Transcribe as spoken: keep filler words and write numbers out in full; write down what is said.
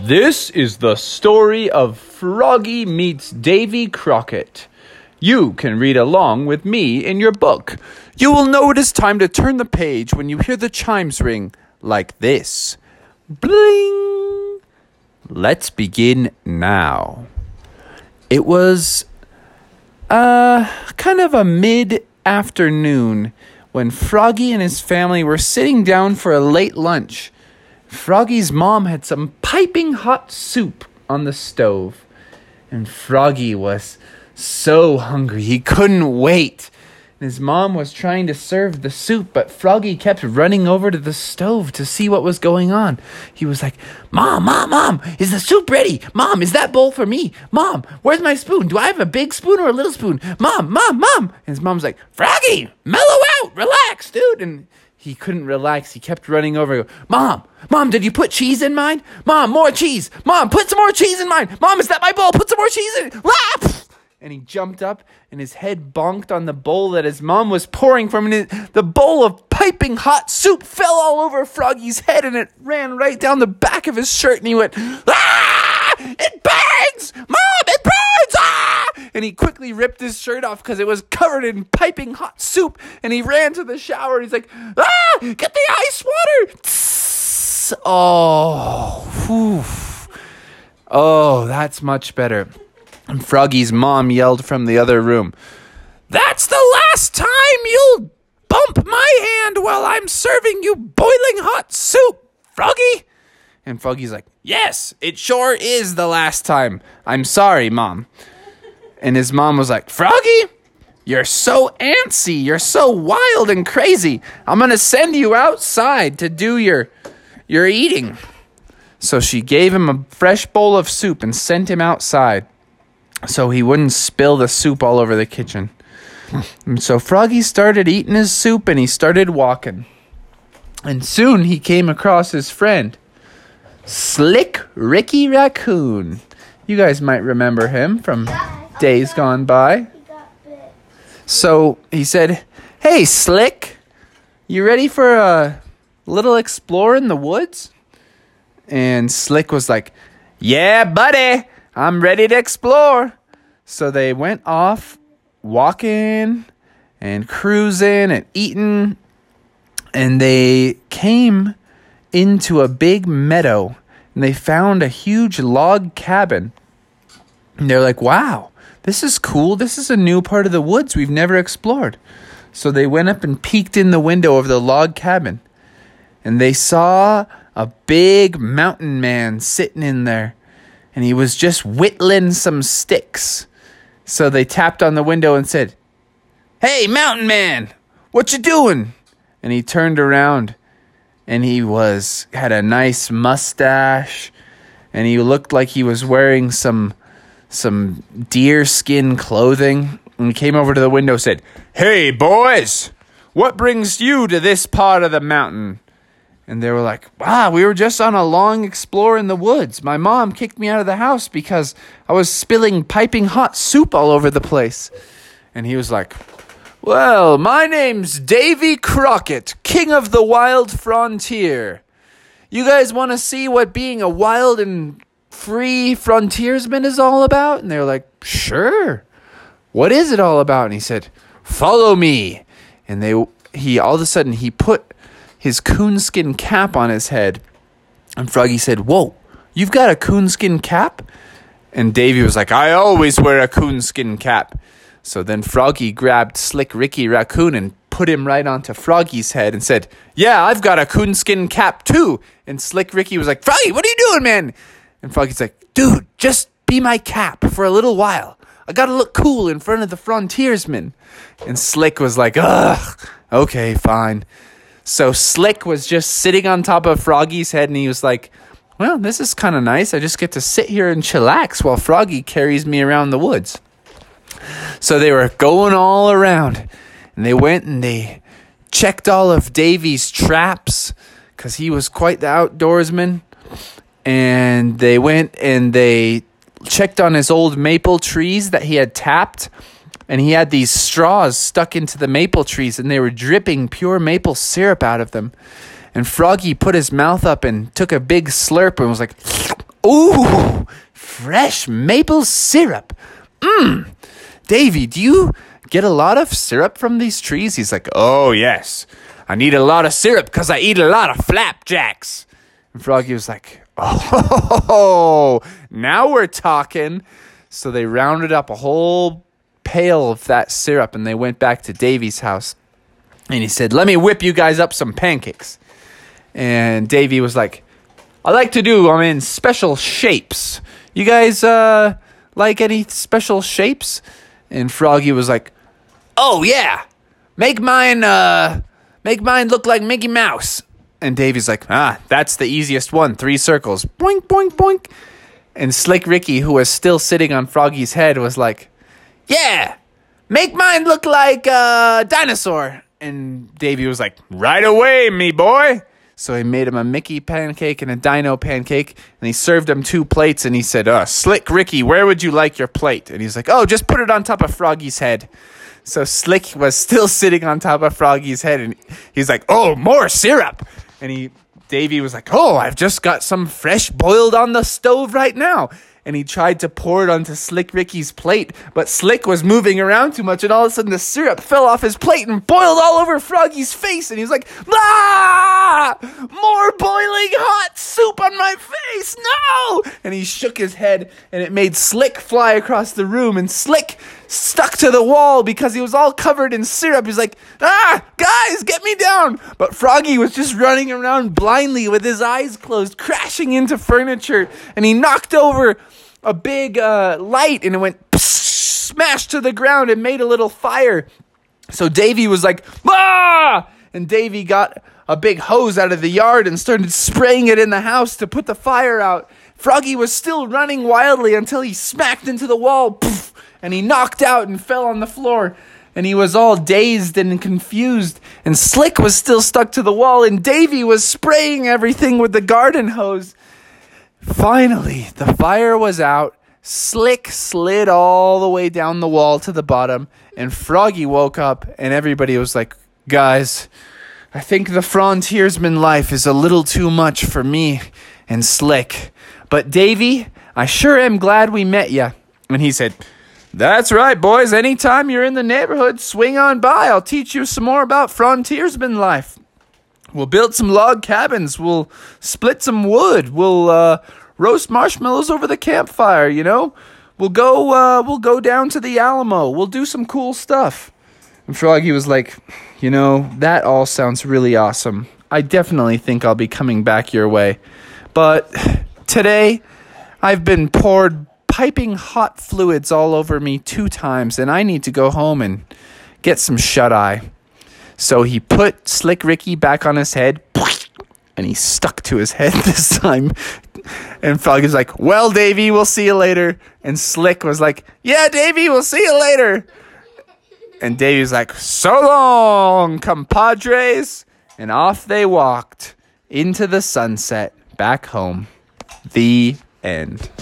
This is the story of Froggy Meets Davy Crockett. You can read along with me in your book. You will know it is time to turn the page when you hear the chimes ring like this. Bling! Let's begin now. It was uh, kind of a mid-afternoon when Froggy and his family were sitting down for a late lunch. Froggy's mom had some piping hot soup on the stove, and Froggy was so hungry he couldn't wait. And his mom was trying to serve the soup, but Froggy kept running over to the stove to see what was going on. He was like, Mom, Mom, Mom, is the soup ready? Mom, is that bowl for me? Mom, where's my spoon? Do I have a big spoon or a little spoon? Mom, Mom, Mom. And his mom's like, Froggy, mellow out, relax, dude. And he couldn't relax. He kept running over. Mom, Mom, did you put cheese in mine? Mom, more cheese. Mom, put some more cheese in mine. Mom, is that my bowl? Put some more cheese in. Ah! And he jumped up and his head bonked on the bowl that his mom was pouring from. And the bowl of piping hot soup fell all over Froggy's head and it ran right down the back of his shirt. And he went, ah! It burns! Mom, it burns! Ah! And he quickly ripped his shirt off because it was covered in piping hot soup. And he ran to the shower. And he's like, ah, get the ice water. Tss. Oh, oof. Oh, that's much better. And Froggy's mom yelled from the other room, that's the last time you'll bump my hand while I'm serving you boiling hot soup, Froggy. And Froggy's like, yes, it sure is the last time. I'm sorry, Mom. And his mom was like, Froggy, you're so antsy. You're so wild and crazy. I'm going to send you outside to do your your eating. So she gave him a fresh bowl of soup and sent him outside so he wouldn't spill the soup all over the kitchen. And so Froggy started eating his soup and he started walking. And soon he came across his friend, Slick Ricky Raccoon. You guys might remember him from days gone by. So he said, hey, Slick, you ready for a little explore in the woods? And Slick was like, yeah, buddy, I'm ready to explore. So they went off walking and cruising and eating. And they came into a big meadow and they found a huge log cabin. And they're like, wow. This is cool. This is a new part of the woods we've never explored. So they went up and peeked in the window of the log cabin. And they saw a big mountain man sitting in there. And he was just whittling some sticks. So they tapped on the window and said, hey, mountain man, what you doing? And he turned around and he was had a nice mustache. And he looked like he was wearing some... some deer skin clothing, and he came over to the window and said, hey, boys, what brings you to this part of the mountain? And they were like, ah, we were just on a long explore in the woods. My mom kicked me out of the house because I was spilling piping hot soup all over the place. And he was like, well, my name's Davy Crockett, king of the wild frontier. You guys want to see what being a wild and free frontiersman is all about? And they were like, sure, what is it all about? And he said, follow me. And they he all of a sudden he put his coonskin cap on his head, and Froggy said, whoa, you've got a coonskin cap? And Davy was like, I always wear a coonskin cap. So then Froggy grabbed Slick Ricky Raccoon and put him right onto Froggy's head and said, yeah, I've got a coonskin cap too. And Slick Ricky was like, Froggy, what are you doing, man? And Froggy's like, dude, just be my cap for a little while. I gotta look cool in front of the frontiersmen. And Slick was like, ugh, okay, fine. So Slick was just sitting on top of Froggy's head, and he was like, well, this is kind of nice. I just get to sit here and chillax while Froggy carries me around the woods. So they were going all around, and they went and they checked all of Davy's traps because he was quite the outdoorsman. And they went and they checked on his old maple trees that he had tapped. And he had these straws stuck into the maple trees, and they were dripping pure maple syrup out of them. And Froggy put his mouth up and took a big slurp and was like, Ooh, fresh maple syrup. Mmm. Davy, do you get a lot of syrup from these trees? He's like, oh, yes. I need a lot of syrup because I eat a lot of flapjacks. And Froggy was like, oh, now we're talking. So they rounded up a whole pail of that syrup and they went back to Davy's house. And he said, let me whip you guys up some pancakes. And Davy was like, I like to do them in special shapes. You guys uh, like any special shapes? And Froggy was like, oh, yeah. Make mine uh, make mine look like Mickey Mouse. And Davy's like, ah, that's the easiest one. Three circles. Boink, boink, boink. And Slick Ricky, who was still sitting on Froggy's head, was like, yeah, make mine look like a dinosaur. And Davy was like, right away, me boy. So he made him a Mickey pancake and a dino pancake, and he served him two plates, and he said, uh, Slick Ricky, where would you like your plate? And he's like, oh, just put it on top of Froggy's head. So Slick was still sitting on top of Froggy's head, and he's like, oh, more syrup. And he, Davy was like, oh, I've just got some fresh boiled on the stove right now. And he tried to pour it onto Slick Ricky's plate, but Slick was moving around too much, and all of a sudden the syrup fell off his plate and boiled all over Froggy's face, and he was like, ah! More boiling hot soup on my face! No! And he shook his head, and it made Slick fly across the room, and Slick stuck to the wall because he was all covered in syrup. He's like, ah, guys, get me down! But Froggy was just running around blindly with his eyes closed, crashing into furniture, and he knocked over a big uh, light, and it went psh, smashed to the ground and made a little fire. So Davy was like, ah! And Davy got a big hose out of the yard and started spraying it in the house to put the fire out. Froggy was still running wildly until he smacked into the wall, poof, and he knocked out and fell on the floor. And he was all dazed and confused. And Slick was still stuck to the wall, and Davy was spraying everything with the garden hose. Finally, the fire was out. Slick slid all the way down the wall to the bottom, and Froggy woke up, and everybody was like, guys, I think the frontiersman life is a little too much for me and Slick. But Davy, I sure am glad we met ya. And he said, that's right, boys. Anytime you're in the neighborhood, swing on by. I'll teach you some more about frontiersman life. We'll build some log cabins, we'll split some wood, we'll uh, roast marshmallows over the campfire, you know? We'll go uh, we'll go down to the Alamo, we'll do some cool stuff. And Froggy was like, you know, that all sounds really awesome. I definitely think I'll be coming back your way. But today, I've been poured piping hot fluids all over me two times, and I need to go home and get some shut-eye. So he put Slick Ricky back on his head, and he stuck to his head this time. And Froggy's like, well, Davy, we'll see you later. And Slick was like, yeah, Davy, we'll see you later. And Davy's like, so long, compadres. And off they walked into the sunset back home. The end.